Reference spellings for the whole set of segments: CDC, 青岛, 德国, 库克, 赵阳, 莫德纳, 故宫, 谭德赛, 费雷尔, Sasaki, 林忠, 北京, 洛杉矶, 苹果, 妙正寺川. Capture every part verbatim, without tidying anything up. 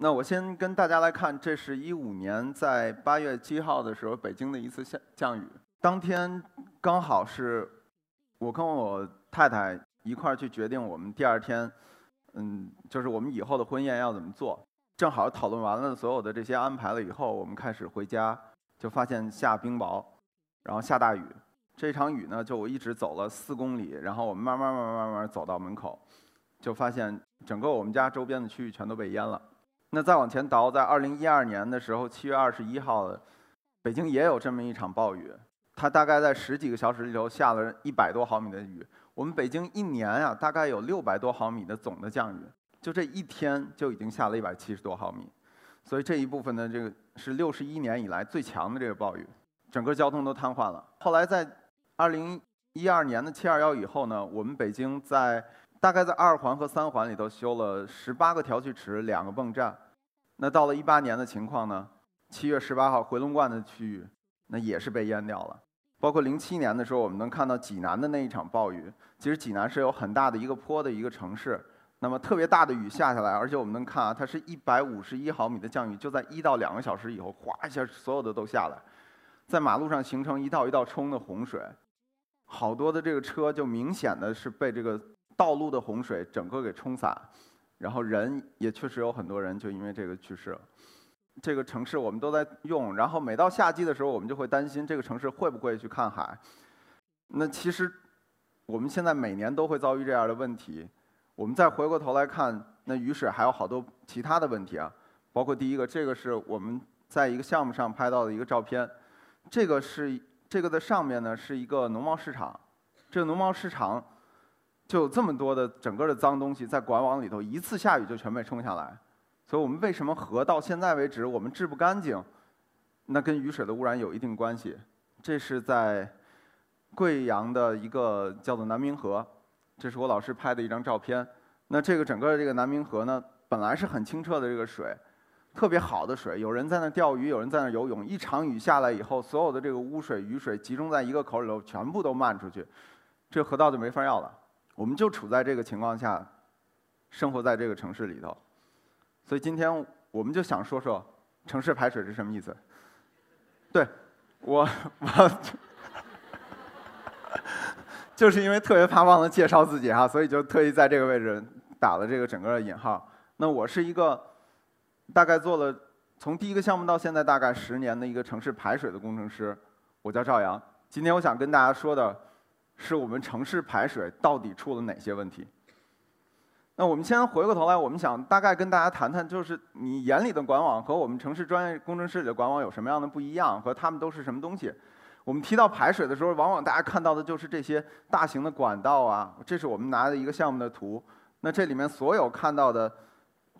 那我先跟大家来看，这是一五年在八月七号的时候，北京的一次下降雨。当天刚好是我跟我太太一块儿去决定我们第二天，嗯，就是我们以后的婚宴要怎么做。正好讨论完了所有的这些安排了以后，我们开始回家，就发现下冰雹，然后下大雨。这场雨呢，就我一直走了四公里，然后我们慢慢慢慢慢慢走到门口，就发现整个我们家周边的区域全都被淹了。那再往前倒，在二零一二年的时候，七月二十一号，北京也有这么一场暴雨，它大概在十几个小时里头下了一百多毫米的雨。我们北京一年啊，大概有六百多毫米的总的降雨，就这一天就已经下了一百七十多毫米，所以这一部分呢，这个是六十一年以来最强的这个暴雨，整个交通都瘫痪了。后来在二零一二年的七二幺以后呢，我们北京在大概在二环和三环里头修了十八个调蓄池，两个泵站。那到了一八年的情况呢，七月十八号回龙观的区域，那也是被淹掉了。包括零七年的时候，我们能看到济南的那一场暴雨。其实济南是有很大的一个坡的一个城市，那么特别大的雨下下来，而且我们能看啊，它是一百五十一毫米的降雨，就在一到两个小时以后，哗一下所有的都下来，在马路上形成一道一道冲的洪水。好多的这个车就明显的是被这个道路的洪水整个给冲洒，然后人也确实有很多人就因为这个去世了。这个城市我们都在用，然后每到夏季的时候，我们就会担心这个城市会不会去看海。那其实我们现在每年都会遭遇这样的问题。我们再回过头来看，那雨水还有好多其他的问题啊，包括第一个，这个是我们在一个项目上拍到的一个照片，这个是。这个的上面呢是一个农贸市场，这个农贸市场就有这么多的整个的脏东西在管网里头，一次下雨就全被冲下来。所以我们为什么河到现在为止我们治不干净，那跟雨水的污染有一定关系。这是在贵阳的一个叫做南明河，这是我老师拍的一张照片。那这个整个这个南明河呢，本来是很清澈的这个水。特别好的水，有人在那钓鱼，有人在那游泳。一场雨下来以后，所有的这个污水、雨水集中在一个口里头，全部都漫出去，这河道就没法要了。我们就处在这个情况下，生活在这个城市里头。所以今天我们就想说说城市排水是什么意思。对，我我就是因为特别怕忘了介绍自己哈，所以就特意在这个位置打了这个整个引号。那我是一个。大概做了从第一个项目到现在大概十年的一个城市排水的工程师，我叫赵阳。今天我想跟大家说的是我们城市排水到底出了哪些问题。那我们先回过头来，我们想大概跟大家谈谈，就是你眼里的管网和我们城市专业工程师里的管网有什么样的不一样，和他们都是什么东西。我们提到排水的时候，往往大家看到的就是这些大型的管道啊，这是我们拿的一个项目的图。那这里面所有看到的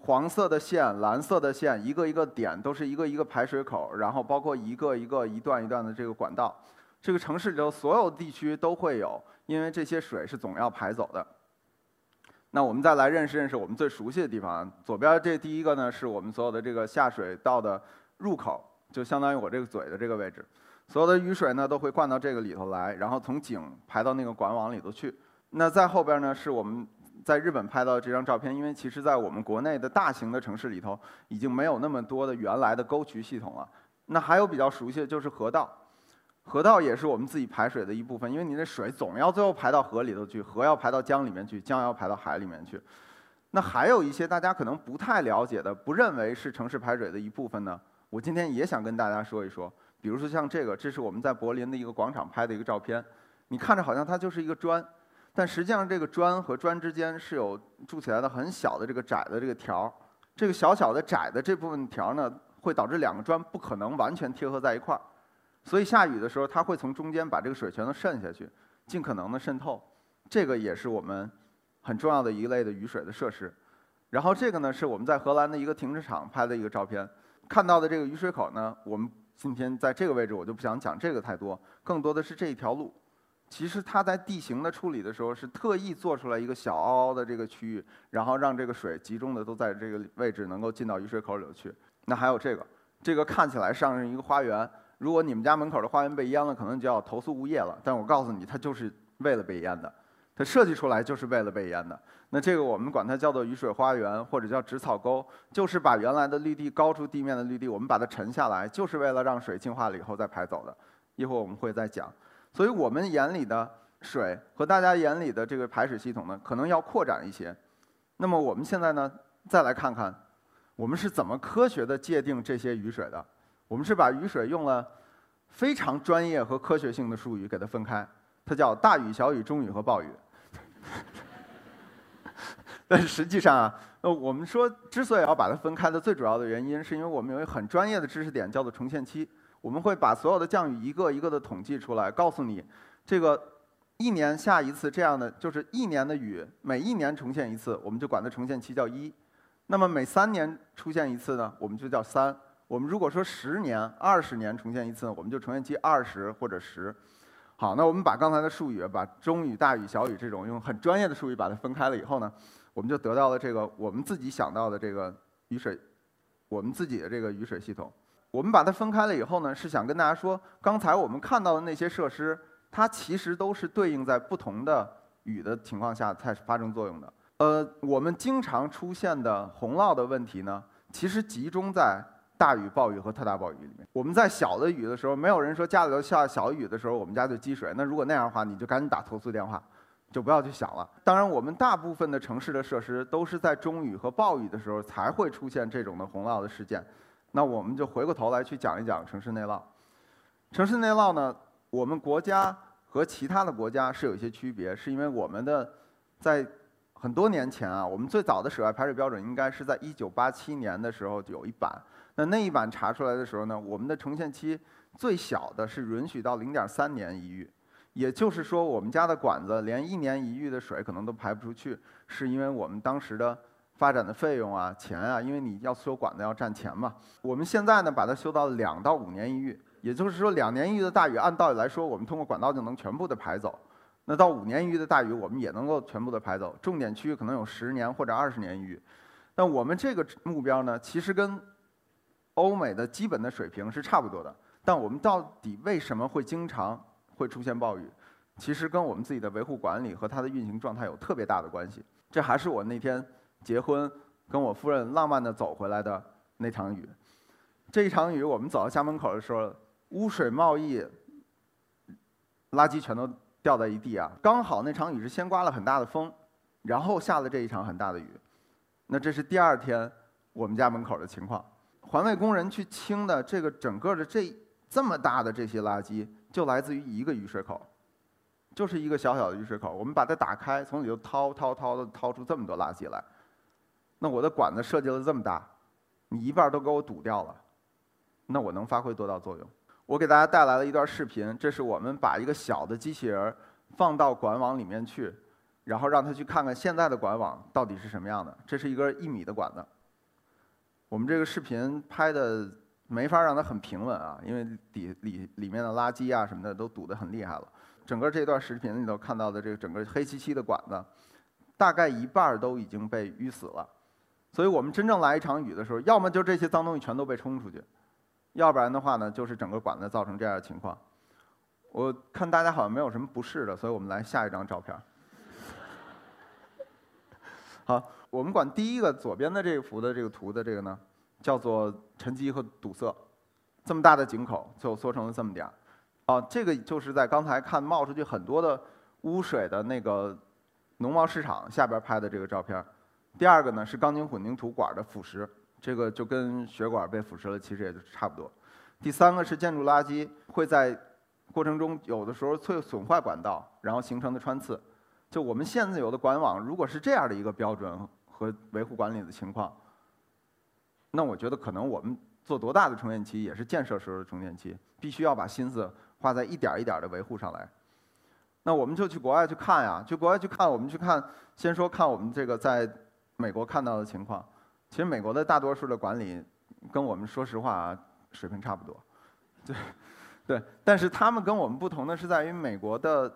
黄色的线、蓝色的线，一个一个点都是一个一个排水口，然后包括一个一个、一段一段的这个管道。这个城市里头所有地区都会有，因为这些水是总要排走的。那我们再来认识认识我们最熟悉的地方。左边这第一个呢，是我们所有的这个下水道的入口，就相当于我这个嘴的这个位置。所有的雨水呢都会灌到这个里头来，然后从井排到那个管网里头去。那再后边呢是我们。在日本拍到的这张照片，因为其实在我们国内的大型的城市里头，已经没有那么多的原来的沟渠系统了。那还有比较熟悉的就是河道，河道也是我们自己排水的一部分，因为你的水总要最后排到河里头去，河要排到江里面去，江要排到海里面去。那还有一些大家可能不太了解的，不认为是城市排水的一部分呢，我今天也想跟大家说一说。比如说像这个，这是我们在柏林的一个广场拍的一个照片，你看着好像它就是一个砖。但实际上，这个砖和砖之间是有筑起来的很小的这个窄的这个条，这个小小的窄的这部分条呢，会导致两个砖不可能完全贴合在一块儿，所以下雨的时候，它会从中间把这个水全都渗下去，尽可能的渗透。这个也是我们很重要的一类的雨水的设施。然后这个呢，是我们在荷兰的一个停车场拍的一个照片，看到的这个雨水口呢，我们今天在这个位置我就不想讲这个太多，更多的是这一条路。其实它在地形的处理的时候，是特意做出来一个小凹凹的这个区域，然后让这个水集中的都在这个位置能够进到雨水口里头去。那还有这个，这个看起来像是一个花园。如果你们家门口的花园被淹了，可能就要投诉物业了。但我告诉你，它就是为了被淹的，它设计出来就是为了被淹的。那这个我们管它叫做雨水花园，或者叫植草沟，就是把原来的绿地高出地面的绿地，我们把它沉下来，就是为了让水净化了以后再排走的。一会儿我们会再讲。所以我们眼里的水和大家眼里的这个排水系统呢，可能要扩展一些。那么我们现在呢，再来看看我们是怎么科学的界定这些雨水的。我们是把雨水用了非常专业和科学性的术语给它分开，它叫大雨、小雨、中雨和暴雨。但是实际上啊，呃，我们说之所以要把它分开的最主要的原因，是因为我们有一个很专业的知识点叫做重现期。我们会把所有的降雨一个一个的统计出来，告诉你这个一年下一次这样的，就是一年的雨，每一年重现一次，我们就管它重现期叫一。那么每三年出现一次呢，我们就叫三。我们如果说十年、二十年重现一次，我们就重现期二十或者十。好，那我们把刚才的术语，把中雨、大雨、小雨这种用很专业的术语把它分开了以后呢，我们就得到了这个我们自己想到的这个雨水，我们自己的这个雨水系统。我们把它分开了以后呢，是想跟大家说，刚才我们看到的那些设施，它其实都是对应在不同的雨的情况下才发生作用的。呃，我们经常出现的洪涝的问题呢，其实集中在大雨、暴雨和特大暴雨里面。我们在小的雨的时候，没有人说家里头下小雨的时候，我们家就积水。那如果那样的话，你就赶紧打投诉电话，就不要去想了。当然，我们大部分的城市的设施都是在中雨和暴雨的时候才会出现这种的洪涝的事件。那我们就回过头来去讲一讲城市内涝。城市内涝呢，我们国家和其他的国家是有一些区别，是因为我们的在很多年前啊，我们最早的室外排水标准应该是在一九八七年的时候有一版。那那一版查出来的时候呢，我们的重现期最小的是允许到 零点三年一遇，也就是说我们家的管子连一年一遇的水可能都排不出去，是因为我们当时的发展的费用啊、钱啊，因为你要修管子要占钱嘛。我们现在呢把它修到两到五年一遇，也就是说两年一遇的大雨，按道理来说我们通过管道就能全部的排走。那到五年一遇的大雨，我们也能够全部的排走。重点区域可能有十年或者二十年一遇。那我们这个目标呢，其实跟欧美的基本的水平是差不多的，但我们到底为什么会经常会出现暴雨，其实跟我们自己的维护管理和它的运行状态有特别大的关系。这还是我那天结婚跟我夫人浪漫的走回来的那场雨。这一场雨我们走到家门口的时候，污水贸易垃圾全都掉在一地啊。刚好那场雨是先刮了很大的风，然后下了这一场很大的雨。那这是第二天我们家门口的情况。环卫工人去清的这个整个的这这么大的这些垃圾，就来自于一个雨水口，就是一个小小的雨水口。我们把它打开，从里头掏掏掏的掏出这么多垃圾来。那我的管子设计了这么大，你一半都给我堵掉了，那我能发挥多大作用？我给大家带来了一段视频，这是我们把一个小的机器人放到管网里面去，然后让它去看看现在的管网到底是什么样的。这是一根一米的管子。我们这个视频拍的没法让它很平稳啊，因为底里里面的垃圾啊什么的都堵得很厉害了。整个这段视频里头看到的这个整个黑漆漆的管子，大概一半都已经被淤死了。所以我们真正来一场雨的时候，要么就这些脏东西全都被冲出去，要不然的话呢，就是整个管子造成这样的情况。我看大家好像没有什么不适的，所以我们来下一张照片。好，我们管第一个左边的这幅的这个图的这个呢，叫做沉积和堵塞。这么大的井口就缩成了这么点儿。啊，这个就是在刚才看冒出去很多的污水的那个农贸市场下边拍的这个照片。第二个呢是钢筋混凝土管的腐蚀，这个就跟血管被腐蚀了，其实也就差不多。第三个是建筑垃圾会在过程中有的时候会损坏管道，然后形成的穿刺。就我们现在有的管网，如果是这样的一个标准和维护管理的情况，那我觉得可能我们做多大的重建期，也是建设时候的重建期，必须要把心思花在一点一点的维护上来。那我们就去国外去看呀，去国外去看，我们去看，先说看我们这个在美国看到的情况。其实美国的大多数的管理跟我们说实话啊，水平差不多，对，对。但是他们跟我们不同的是在于美国的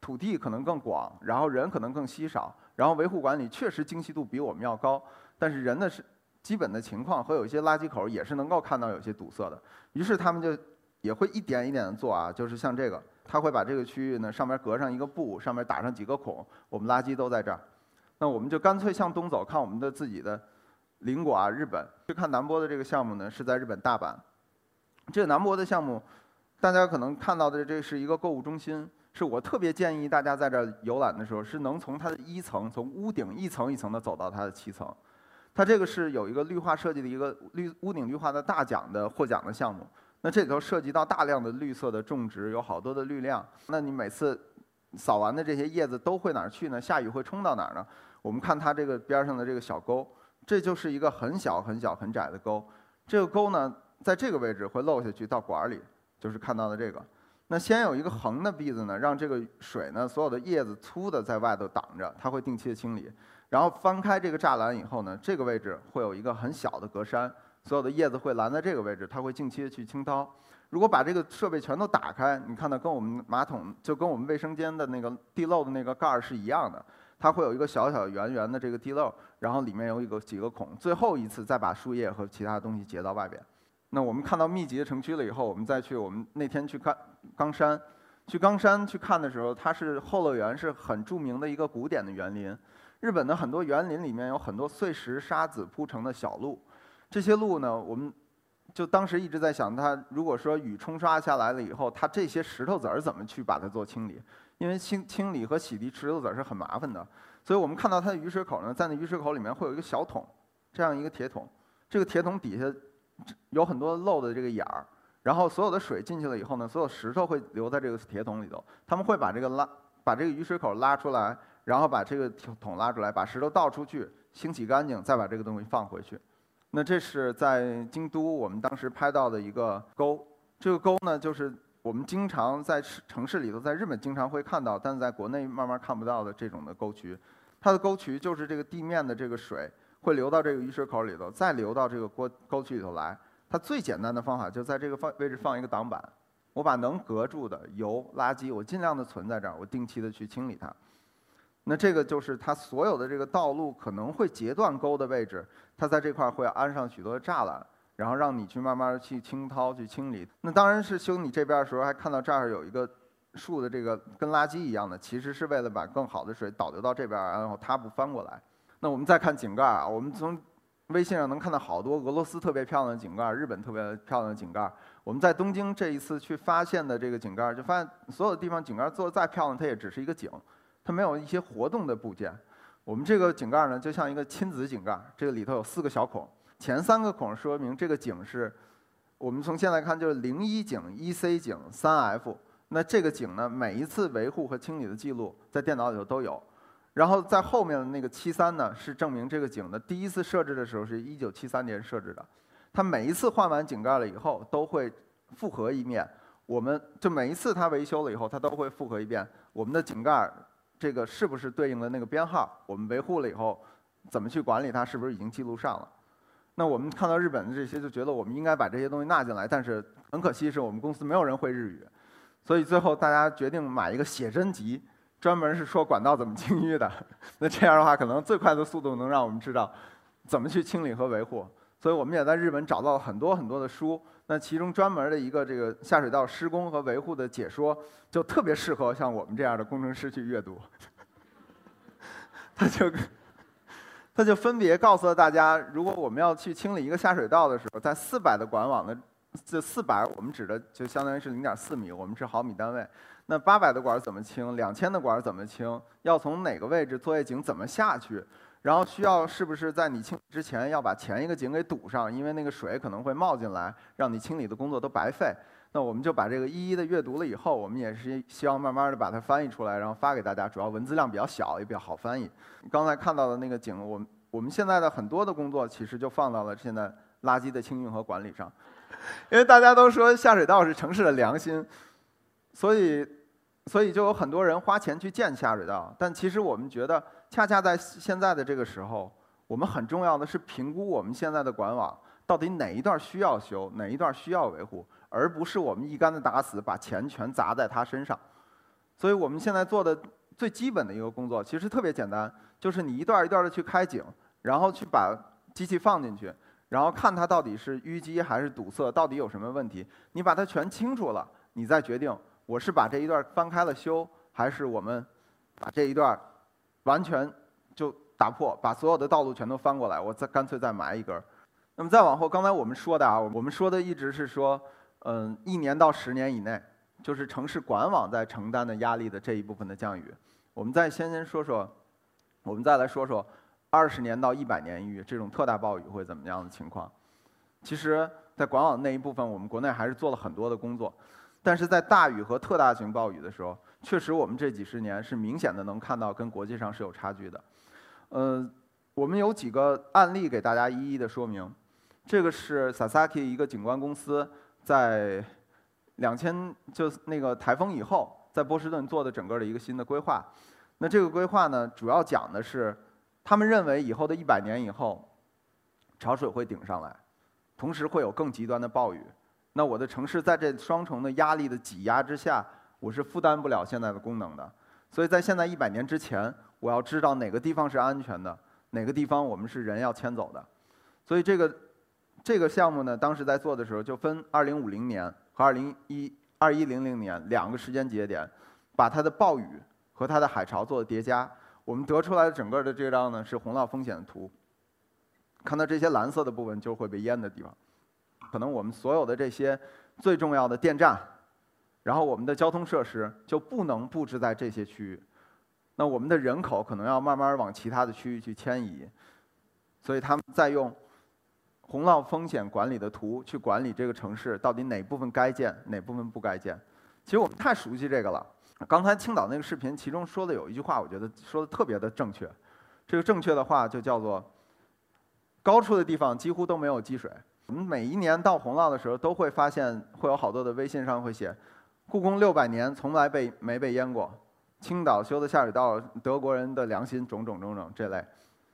土地可能更广，然后人可能更稀少，然后维护管理确实精细度比我们要高，但是人的是基本的情况和有一些垃圾口也是能够看到有些堵塞的，于是他们就也会一点一点的做啊，就是像这个，它会把这个区域呢上面隔上一个布，上面打上几个孔，我们垃圾都在这儿。那我们就干脆向东走，看我们的自己的邻国啊，日本。去看南波的这个项目呢，是在日本大阪。这个南波的项目，大家可能看到的这是一个购物中心。 是我特别建议大家在这儿游览的时候，是能从它的一层，从屋顶一层一层的走到它的七层。它这个是有一个绿化设计的一个绿屋顶绿化的大奖的获奖的项目。那这里头涉及到大量的绿色的种植，有好多的绿量。那你每次扫完的这些叶子都会哪儿去呢？下雨会冲到哪儿呢？我们看它这个边上的这个小沟，这就是一个很小很小很窄的沟。这个沟呢，在这个位置会漏下去到管里，就是看到的这个。 那先有一个横的篦子呢，让这个水呢，所有的叶子粗的在外头挡着，它会定期的清理。然后翻开这个栅栏以后呢，这个位置会有一个很小的格栅，所有的叶子会拦在这个位置，它会定期的去清掏。如果把这个设备全都打开，你看到跟我们马桶就跟我们卫生间的那个地漏的那个盖儿是一样的，它会有一个小小圆圆的这个地漏，然后里面有一个几个孔，最后一次再把树叶和其他东西截到外边。 那我们看到密集的城区了以后，我们再去我们那天去看冈山，去冈山去看的时候，它是后乐园是很著名的一个古典的园林。日本的很多园林里面有很多碎石沙子铺成的小路，这些路呢，我们就当时一直在想，它如果说雨冲刷下来了以后，它这些石头子儿怎么去把它做清理？因为清清理和洗涤石头子儿是很麻烦的，所以我们看到它的雨水口呢，在那雨水口里面会有一个小桶，这样一个铁桶，这个铁桶底下。 有很多漏的这个眼儿，然后所有的水进去了以后呢，所有石头会留在这个铁桶里头。他们会把这个拉，把这个雨水口拉出来，然后把这个桶拉出来，把石头倒出去，清洗干净，再把这个东西放回去。那这是在京都我们当时拍到的一个沟，这个沟呢，就是我们经常在城市里头，在日本经常会看到，但是在国内慢慢看不到的这种的沟渠。它的沟渠就是这个地面的这个水。 会流到这个雨水口里头，再流到这个沟沟渠里头来。它最简单的方法就在这个放位置放一个挡板，我把能隔住的油、垃圾，我尽量的存在这儿，我定期的去清理它。那这个就是它所有的这个道路可能会截断沟的位置，它在这块会安上许多栅栏，然后让你去慢慢去清掏、去清理。那当然是修你这边的时候，还看到这儿有一个树的这个跟垃圾一样的，其实是为了把更好的水导流到这边，然后它不翻过来。 那我们再看井盖啊，我们从微信上能看到好多俄罗斯特别漂亮的井盖，日本特别漂亮的井盖。我们在东京这一次去发现的这个井盖，就发现所有的地方井盖做得再漂亮，它也只是一个井，它没有一些活动的部件。我们这个井盖呢，就像一个亲子井盖，这个里头有四个小孔，前三个孔说明这个井是，我们从现在看就是零一井、一 C 井、三 F。那这个井呢，每一次维护和清理的记录在电脑里头都有。 然后在后面的那个七三呢，是证明这个井的第一次设置的时候是一九七三年设置的。它每一次换完井盖了以后，都会复合一面。我们就每一次它维修了以后，它都会复合一遍。我们的井盖这个是不是对应的那个编号？我们维护了以后，怎么去管理它？是不是已经记录上了？那我们看到日本的这些，就觉得我们应该把这些东西纳进来，但是很可惜是我们公司没有人会日语，所以最后大家决定买一个写真集。 专门是说管道怎么清淤的，那这样的话，可能最快的速度能让我们知道怎么去清理和维护。所以我们也在日本找到了很多很多的书，那其中专门的一个这个下水道施工和维护的解说，就特别适合像我们这样的工程师去阅读。他就他就分别告诉了大家，如果我们要去清理一个下水道的时候，在四百的管网的这四百，我们指的就相当于是零点四米，我们是毫米单位。 那八百的管怎么清？两千的管怎么清？要从哪个位置作业井怎么下去？然后需要是不是在你清理之前要把前一个井给堵上？因为那个水可能会冒进来，让你清理的工作都白费。那我们就把这个一一的阅读了以后，我们也是希望慢慢的把它翻译出来，然后发给大家。主要文字量比较小，也比较好翻译。刚才看到的那个井，我们我们现在的很多的工作其实就放到了现在垃圾的清运和管理上，因为大家都说下水道是城市的良心，所以。 所以就有很多人花钱去建下水道，但其实我们觉得，恰恰在现在的这个时候，我们很重要的是评估我们现在的管网到底哪一段需要修，哪一段需要维护，而不是我们一竿子打死，把钱全砸在它身上。所以我们现在做的最基本的一个工作，其实特别简单，就是你一段一段的去开井，然后去把机器放进去，然后看它到底是淤积还是堵塞，到底有什么问题，你把它全清楚了，你再决定。我是把这一段翻开了修，还是我们把这一段完全就打破，把所有的道路全都翻过来，我再干脆再埋一根。那么再往后，刚才我们说的啊，我们说的一直是说，嗯，一年到十年以内，就是城市管网在承担的压力的这一部分的降雨。我们再先先说说，我们再来说说二十年到一百年一遇这种特大暴雨会怎么样的情况。其实，在管网那一部分，我们国内还是做了很多的工作，但是在大雨和特大型暴雨的时候，确实我们这几十年是明显的能看到跟国际上是有差距的。呃，我们有几个案例给大家一一的说明。这个是 Sasaki 一个景观公司在两千就是那个台风以后，在波士顿做的整个的一个新的规划。那这个规划呢，主要讲的是他们认为以后的一百年以后，潮水会顶上来，同时会有更极端的暴雨。那我的城市在这双重的压力的挤压之下，我是负担不了现在的功能的。所以在现在一百年之前，我要知道哪个地方是安全的，哪个地方我们是人要迁走的。所以这个。这个项目呢，当时在做的时候就分二零五零年和二零一零年两个时间节点，把它的暴雨和它的海潮做的叠加。我们得出来的整个的这张呢是洪涝风险图，看到这些蓝色的部分就是会被淹的地方，可能我们所有的这些最重要的电站，然后我们的交通设施就不能布置在这些区域，那我们的人口可能要慢慢往其他的区域去迁移，所以他们在用洪涝风险管理的图去管理这个城市到底哪部分该建，哪部分不该建。其实我们太熟悉这个了。刚才青岛那个视频，其中说的有一句话，我觉得说的特别的正确。这个正确的话就叫做：高处的地方几乎都没有积水。我们每一年到洪涝的时候，都会发现会有好多的微信上会写：故宫六百年从来被没被淹过，青岛修的下水道，德国人的良心，种种种种这类。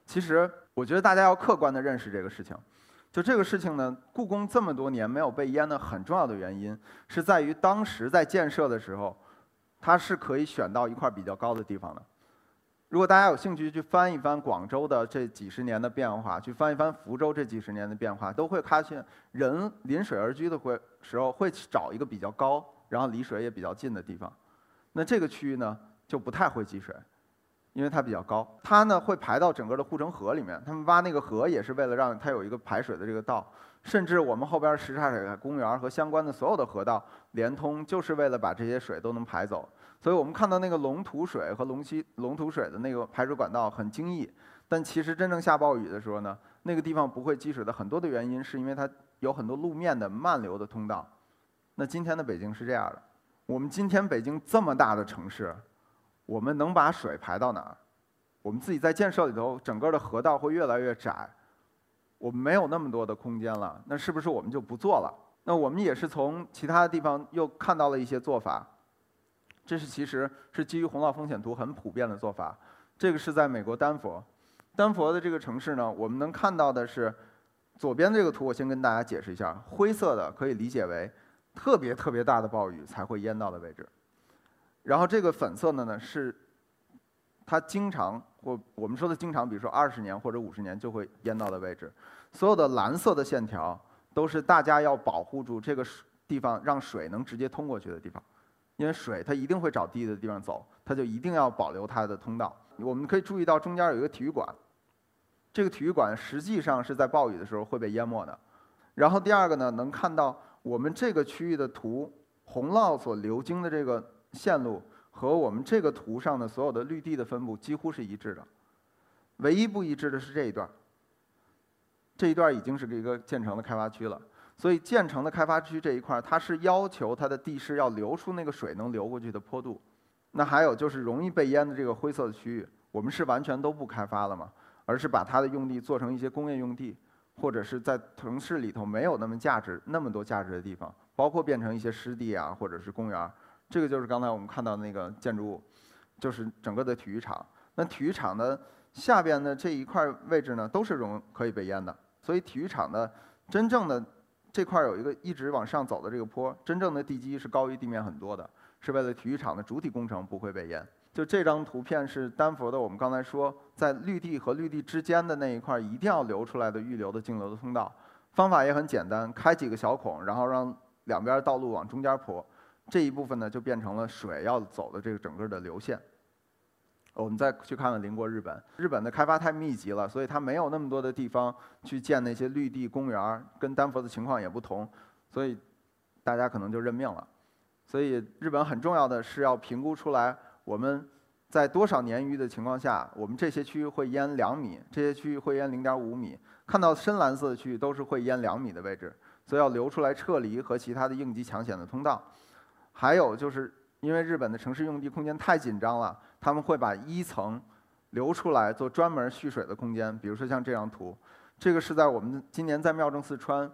其实我觉得大家要客观的认识这个事情。就这个事情呢，故宫这么多年没有被淹的很重要的原因，是在于当时在建设的时候，它是可以选到一块比较高的地方的。如果大家有兴趣去翻一翻广州的这几十年的变化，去翻一翻福州这几十年的变化，都会发现人临水而居的会时候会找一个比较高，然后离水也比较近的地方。那这个区域呢，就不太会积水。因为它比较高，它呢会排到整个的护城河里面。他们挖那个河也是为了让它有一个排水的这个道，甚至我们后边什刹海公园和相关的所有的河道连通，就是为了把这些水都能排走。所以我们看到那个龙吐水和龙溪龙吐水的那个排水管道很惊异，但其实真正下暴雨的时候呢，那个地方不会积水的很多的原因是因为它有很多路面的漫流的通道。那今天的北京是这样的，我们今天北京这么大的城市。我们能把水排到哪儿？我们自己在建设里头，整个的河道会越来越窄，我们没有那么多的空间了。那是不是我们就不做了？那我们也是从其他的地方又看到了一些做法，这是其实是基于洪涝风险图很普遍的做法。这个是在美国丹佛，丹佛的这个城市呢，我们能看到的是左边这个图，我先跟大家解释一下，灰色的可以理解为特别特别大的暴雨才会淹到的位置。然后这个粉色的呢是，它经常或我们说的经常，比如说二十年或者五十年就会淹到的位置。所有的蓝色的线条都是大家要保护住这个地方，让水能直接通过去的地方，因为水它一定会找低的地方走，它就一定要保留它的通道。我们可以注意到中间有一个体育馆，这个体育馆实际上是在暴雨的时候会被淹没的。然后第二个呢，能看到我们这个区域的图，洪涝所流经的这个。线路和我们这个图上的所有的绿地的分布几乎是一致的，唯一不一致的是这一段。这一段已经是一个建成的开发区了，所以建成的开发区这一块，它是要求它的地势要留出那个水能流过去的坡度。那还有就是容易被淹的这个灰色的区域，我们是完全都不开发了嘛，而是把它的用地做成一些工业用地，或者是在城市里头没有那么价值那么多价值的地方，包括变成一些湿地啊，或者是公园。这个就是刚才我们看到的那个建筑物，就是整个的体育场。那体育场的下边的这一块位置呢，都是容可以被淹的。所以体育场的真正的这块有一个一直往上走的这个坡，真正的地基是高于地面很多的，是为了体育场的主体工程不会被淹。就这张图片是丹佛的，我们刚才说在绿地和绿地之间的那一块一定要留出来的预留的径流的通道。方法也很简单，开几个小孔，然后让两边道路往中间坡。这一部分呢就变成了水要走的这个整个的流线。我们再去看看邻国日本，日本的开发太密集了，所以它没有那么多的地方去建那些绿地公园，跟丹佛的情况也不同，所以大家可能就认命了。所以日本很重要的是要评估出来我们在多少年余的情况下，我们这些区域会淹两米，这些区域会淹 零点五米。看到深蓝色的区域都是会淹两米的位置，所以要留出来撤离和其他的应急抢险的通道。还有就是因为日本的城市用地空间太紧张了，他们会把一层留出来做专门蓄水的空间，比如说像这张图，这个是在我们今年在妙正寺川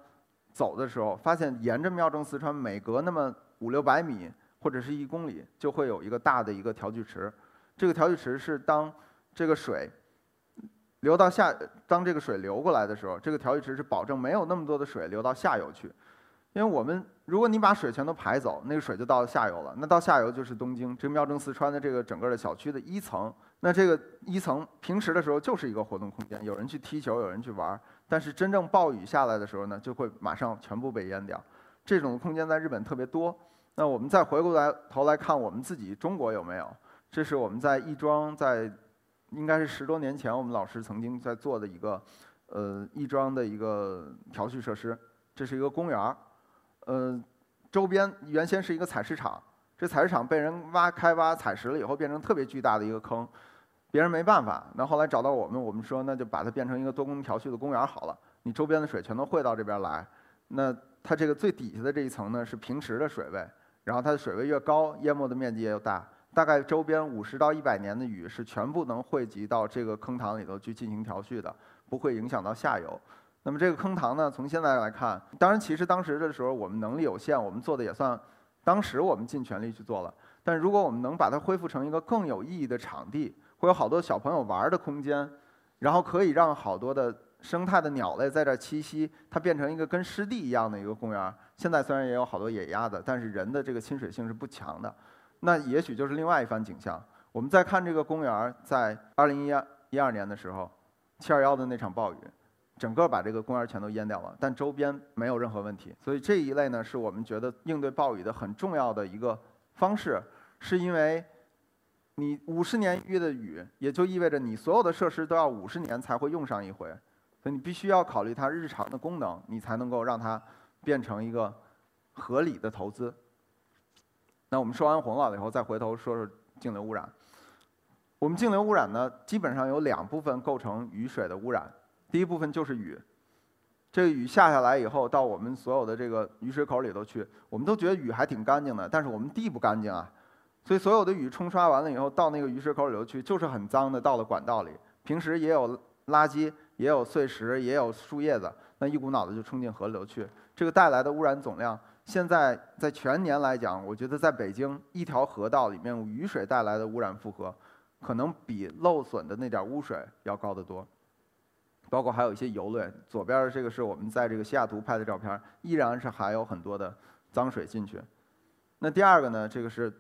走的时候，发现沿着妙正寺川每隔那么五六百米或者是一公里就会有一个大的一个调蓄池。这个调蓄池是当这个水流到下，当这个水流过来的时候，这个调蓄池是保证没有那么多的水流到下游去。因为我们如果你把水全都排走，那个水就到下游了。那到下游就是东京，这妙正寺川的这个整个的小区的一层。那这个一层平时的时候就是一个活动空间，有人去踢球，有人去玩。但是真正暴雨下来的时候呢，就会马上全部被淹掉。这种空间在日本特别多。那我们再回过来头来看我们自己中国有没有？这是我们在亦庄，在应该是十多年前，我们老师曾经在做的一个，呃，亦庄的一个调蓄设施。这是一个公园儿，呃，周边原先是一个采石场，这采石场被人挖开挖采石了以后，变成特别巨大的一个坑，别人没办法。那后来找到我们，我们说那就把它变成一个多功能调蓄的公园好了，你周边的水全都汇到这边来。那它这个最底下的这一层呢是平时的水位，然后它的水位越高，淹没的面积也越大。大概周边五十到一百年的雨是全部能汇集到这个坑塘里头去进行调蓄的，不会影响到下游。那么这个坑塘呢，从现在来看，当然其实当时的时候我们能力有限，我们做的也算，当时我们尽全力去做了。但如果我们能把它恢复成一个更有意义的场地，会有好多小朋友玩的空间，然后可以让好多的生态的鸟类在这栖息，它变成一个跟湿地一样的一个公园。现在虽然也有好多野鸭子，但是人的这个侵水性是不强的。那也许就是另外一番景象。我们再看这个公园，在二零一二年的时候，七二幺的那场暴雨，整个把这个公园全都淹掉了，但周边没有任何问题。所以这一类呢，是我们觉得应对暴雨的很重要的一个方式，是因为你五十年一遇的雨，也就意味着你所有的设施都要五十年才会用上一回，所以你必须要考虑它日常的功能，你才能够让它变成一个合理的投资。那我们说完洪涝了以后，再回头说说径流污染。我们径流污染呢，基本上有两部分构成雨水的污染。第一部分就是雨，这个雨下下来以后，到我们所有的这个雨水口里头去，我们都觉得雨还挺干净的，但是我们地不干净啊，所以所有的雨冲刷完了以后，到那个雨水口里头去，就是很脏的，到了管道里。平时也有垃圾，也有碎石，也有树叶子，那一股脑的就冲进河流去，这个带来的污染总量。现在在全年来讲，我觉得在北京一条河道里面雨水带来的污染负荷，可能比漏损的那点污水要高得多。包括还有一些油类，左边的这个是我们在这个西雅图拍的照片，依然是还有很多的脏水进去。那第二个呢，这个是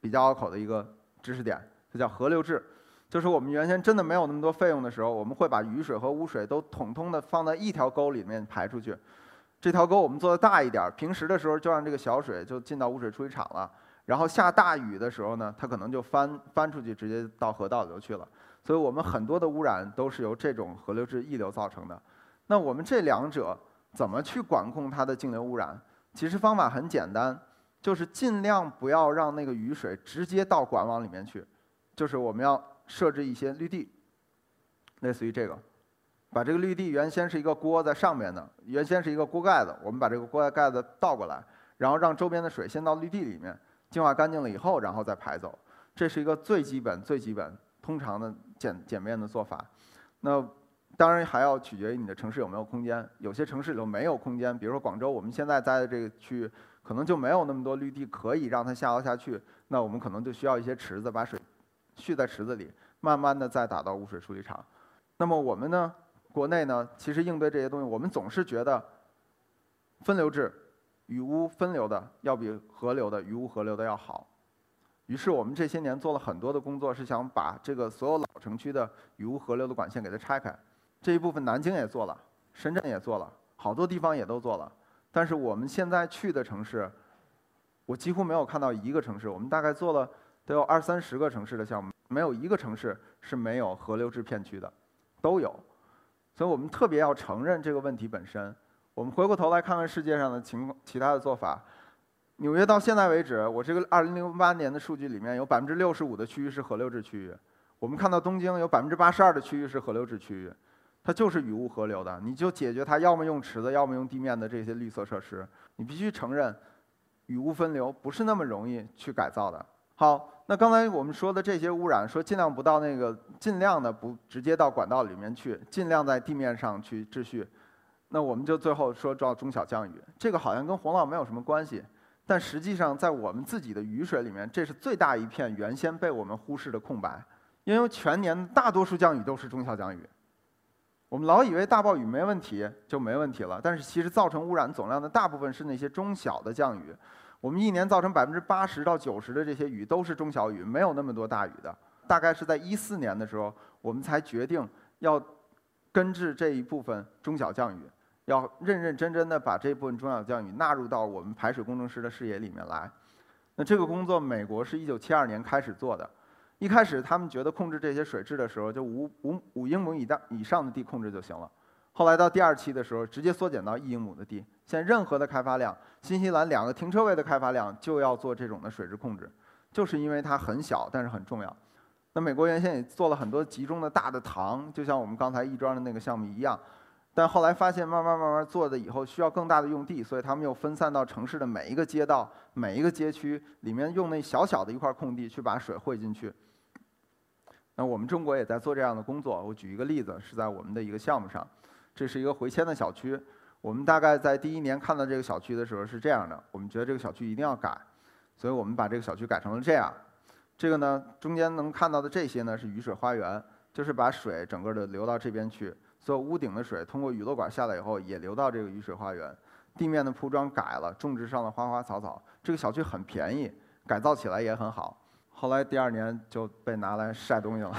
比较拗口的一个知识点，这叫河流制，就是我们原先真的没有那么多费用的时候，我们会把雨水和污水都统统的放在一条沟里面排出去。这条沟我们做的大一点，平时的时候就让这个小水就进到污水处理厂了，然后下大雨的时候呢，它可能就翻翻出去，直接到河道里头去了。所以我们很多的污染都是由这种河流制溢流造成的。那我们这两者怎么去管控它的径流污染？其实方法很简单，就是尽量不要让那个雨水直接到管网里面去，就是我们要设置一些绿地，类似于这个。把这个绿地原先是一个锅在上面的，原先是一个锅盖子，我们把这个锅盖子倒过来，然后让周边的水先到绿地里面，净化干净了以后，然后再排走。这是一个最基本、最基本、通常的简简便的做法。那当然还要取决于你的城市有没有空间，有些城市里头没有空间，比如说广州，我们现在在这个区域可能就没有那么多绿地可以让它下到下去，那我们可能就需要一些池子，把水蓄在池子里，慢慢的再打到污水处理厂。那么我们呢？国内呢，其实应对这些东西，我们总是觉得分流制、雨污分流的要比河流的、雨污河流的要好。于是我们这些年做了很多的工作，是想把这个所有老城区的雨污河流的管线给它拆开。这一部分南京也做了，深圳也做了，好多地方也都做了。但是我们现在去的城市，我几乎没有看到一个城市，我们大概做了得有二三十个城市的项目，没有一个城市是没有河流制片区的，都有。所以我们特别要承认这个问题本身。我们回过头来看看世界上的情况，其他的做法。纽约到现在为止，我这个二零零八年的数据里面有百分之六十五的区域是河流制区域。我们看到东京有百分之八十二的区域是河流制区域，它就是雨雾河流的，你就解决它，要么用池子，要么用地面的这些绿色设施。你必须承认，雨雾分流不是那么容易去改造的。好，那刚才我们说的这些污染，说尽量不到那个，尽量的不直接到管道里面去，尽量在地面上去秩序。那我们就最后说到中小降雨，这个好像跟洪涝没有什么关系。但实际上，在我们自己的雨水里面，这是最大一片原先被我们忽视的空白，因为全年大多数降雨都是中小降雨。我们老以为大暴雨没问题就没问题了，但是其实造成污染总量的大部分是那些中小的降雨。我们一年造成百分之八十到九十的这些雨都是中小雨，没有那么多大雨的。大概是在一四年的时候，我们才决定要根治这一部分中小降雨。要认认真真的把这部分中小降雨纳入到我们排水工程师的视野里面来。那这个工作，美国是一九七二年开始做的。一开始他们觉得控制这些水质的时候，就五五五英亩以大以上的地控制就行了。后来到第二期的时候，直接缩减到一英亩的地。现在任何的开发量，新西兰两个停车位的开发量就要做这种的水质控制，就是因为它很小，但是很重要。那美国原先也做了很多集中的大的塘，就像我们刚才亦庄的那个项目一样。但后来发现，慢慢慢慢做的以后需要更大的用地，所以他们又分散到城市的每一个街道、每一个街区里面，用那小小的一块空地去把水汇进去。那我们中国也在做这样的工作。我举一个例子，是在我们的一个项目上，这是一个回迁的小区。我们大概在第一年看到这个小区的时候是这样的，我们觉得这个小区一定要改，所以我们把这个小区改成了这样。这个呢，中间能看到的这些呢是雨水花园，就是把水整个的流到这边去。所以屋顶的水通过雨漏管下来以后，也流到这个雨水花园。地面的铺装改了，种植上了花花草草。这个小区很便宜，改造起来也很好。后来第二年就被拿来晒东西了。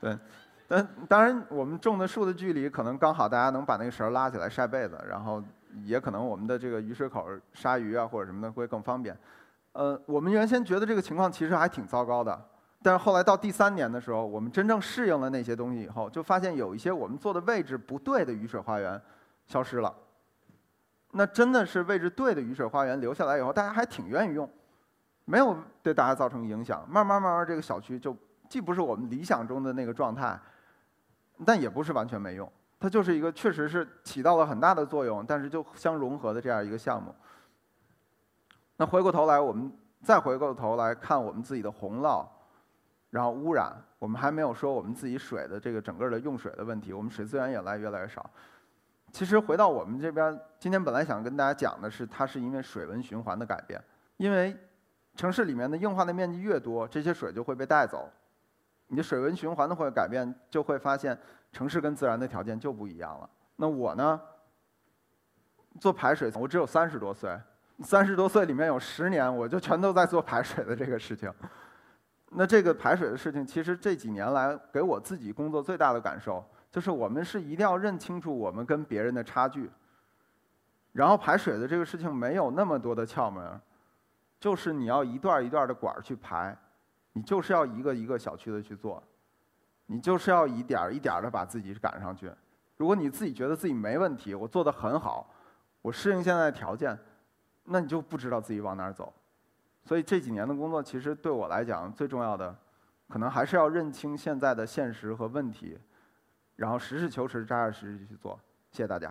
对，但当然我们种的树的距离可能刚好，大家能把那个绳拉起来晒被子，然后也可能我们的这个雨水口杀鱼啊或者什么的会更方便。呃，我们原先觉得这个情况其实还挺糟糕的。但是后来到第三年的时候，我们真正适应了那些东西以后，就发现有一些我们做的位置不对的雨水花园消失了。那真的是位置对的雨水花园留下来以后，大家还挺愿意用，没有对大家造成影响。慢慢慢慢，这个小区就既不是我们理想中的那个状态，但也不是完全没用。它就是一个确实是起到了很大的作用，但是就相融合的这样一个项目。那回过头来，我们再回过头来看我们自己的洪涝。然后污染，我们还没有说我们自己水的这个整个的用水的问题，我们水资源也来越来越少。其实回到我们这边，今天本来想跟大家讲的是，它是因为水文循环的改变，因为城市里面的硬化的面积越多，这些水就会被带走。你的水文循环的会改变，就会发现城市跟自然的条件就不一样了。那我呢，做排水，我只有三十多岁，三十多岁里面有十年，我就全都在做排水的这个事情。那这个排水的事情，其实这几年来给我自己工作最大的感受，就是我们是一定要认清楚我们跟别人的差距。然后排水的这个事情没有那么多的窍门，就是你要一段一段的管去排，你就是要一个一个小区的去做，你就是要一点一点的把自己赶上去。如果你自己觉得自己没问题，我做得很好，我适应现在的条件，那你就不知道自己往哪儿走。所以这几年的工作，其实对我来讲最重要的，可能还是要认清现在的现实和问题，然后实事求是、扎扎实实去做。谢谢大家。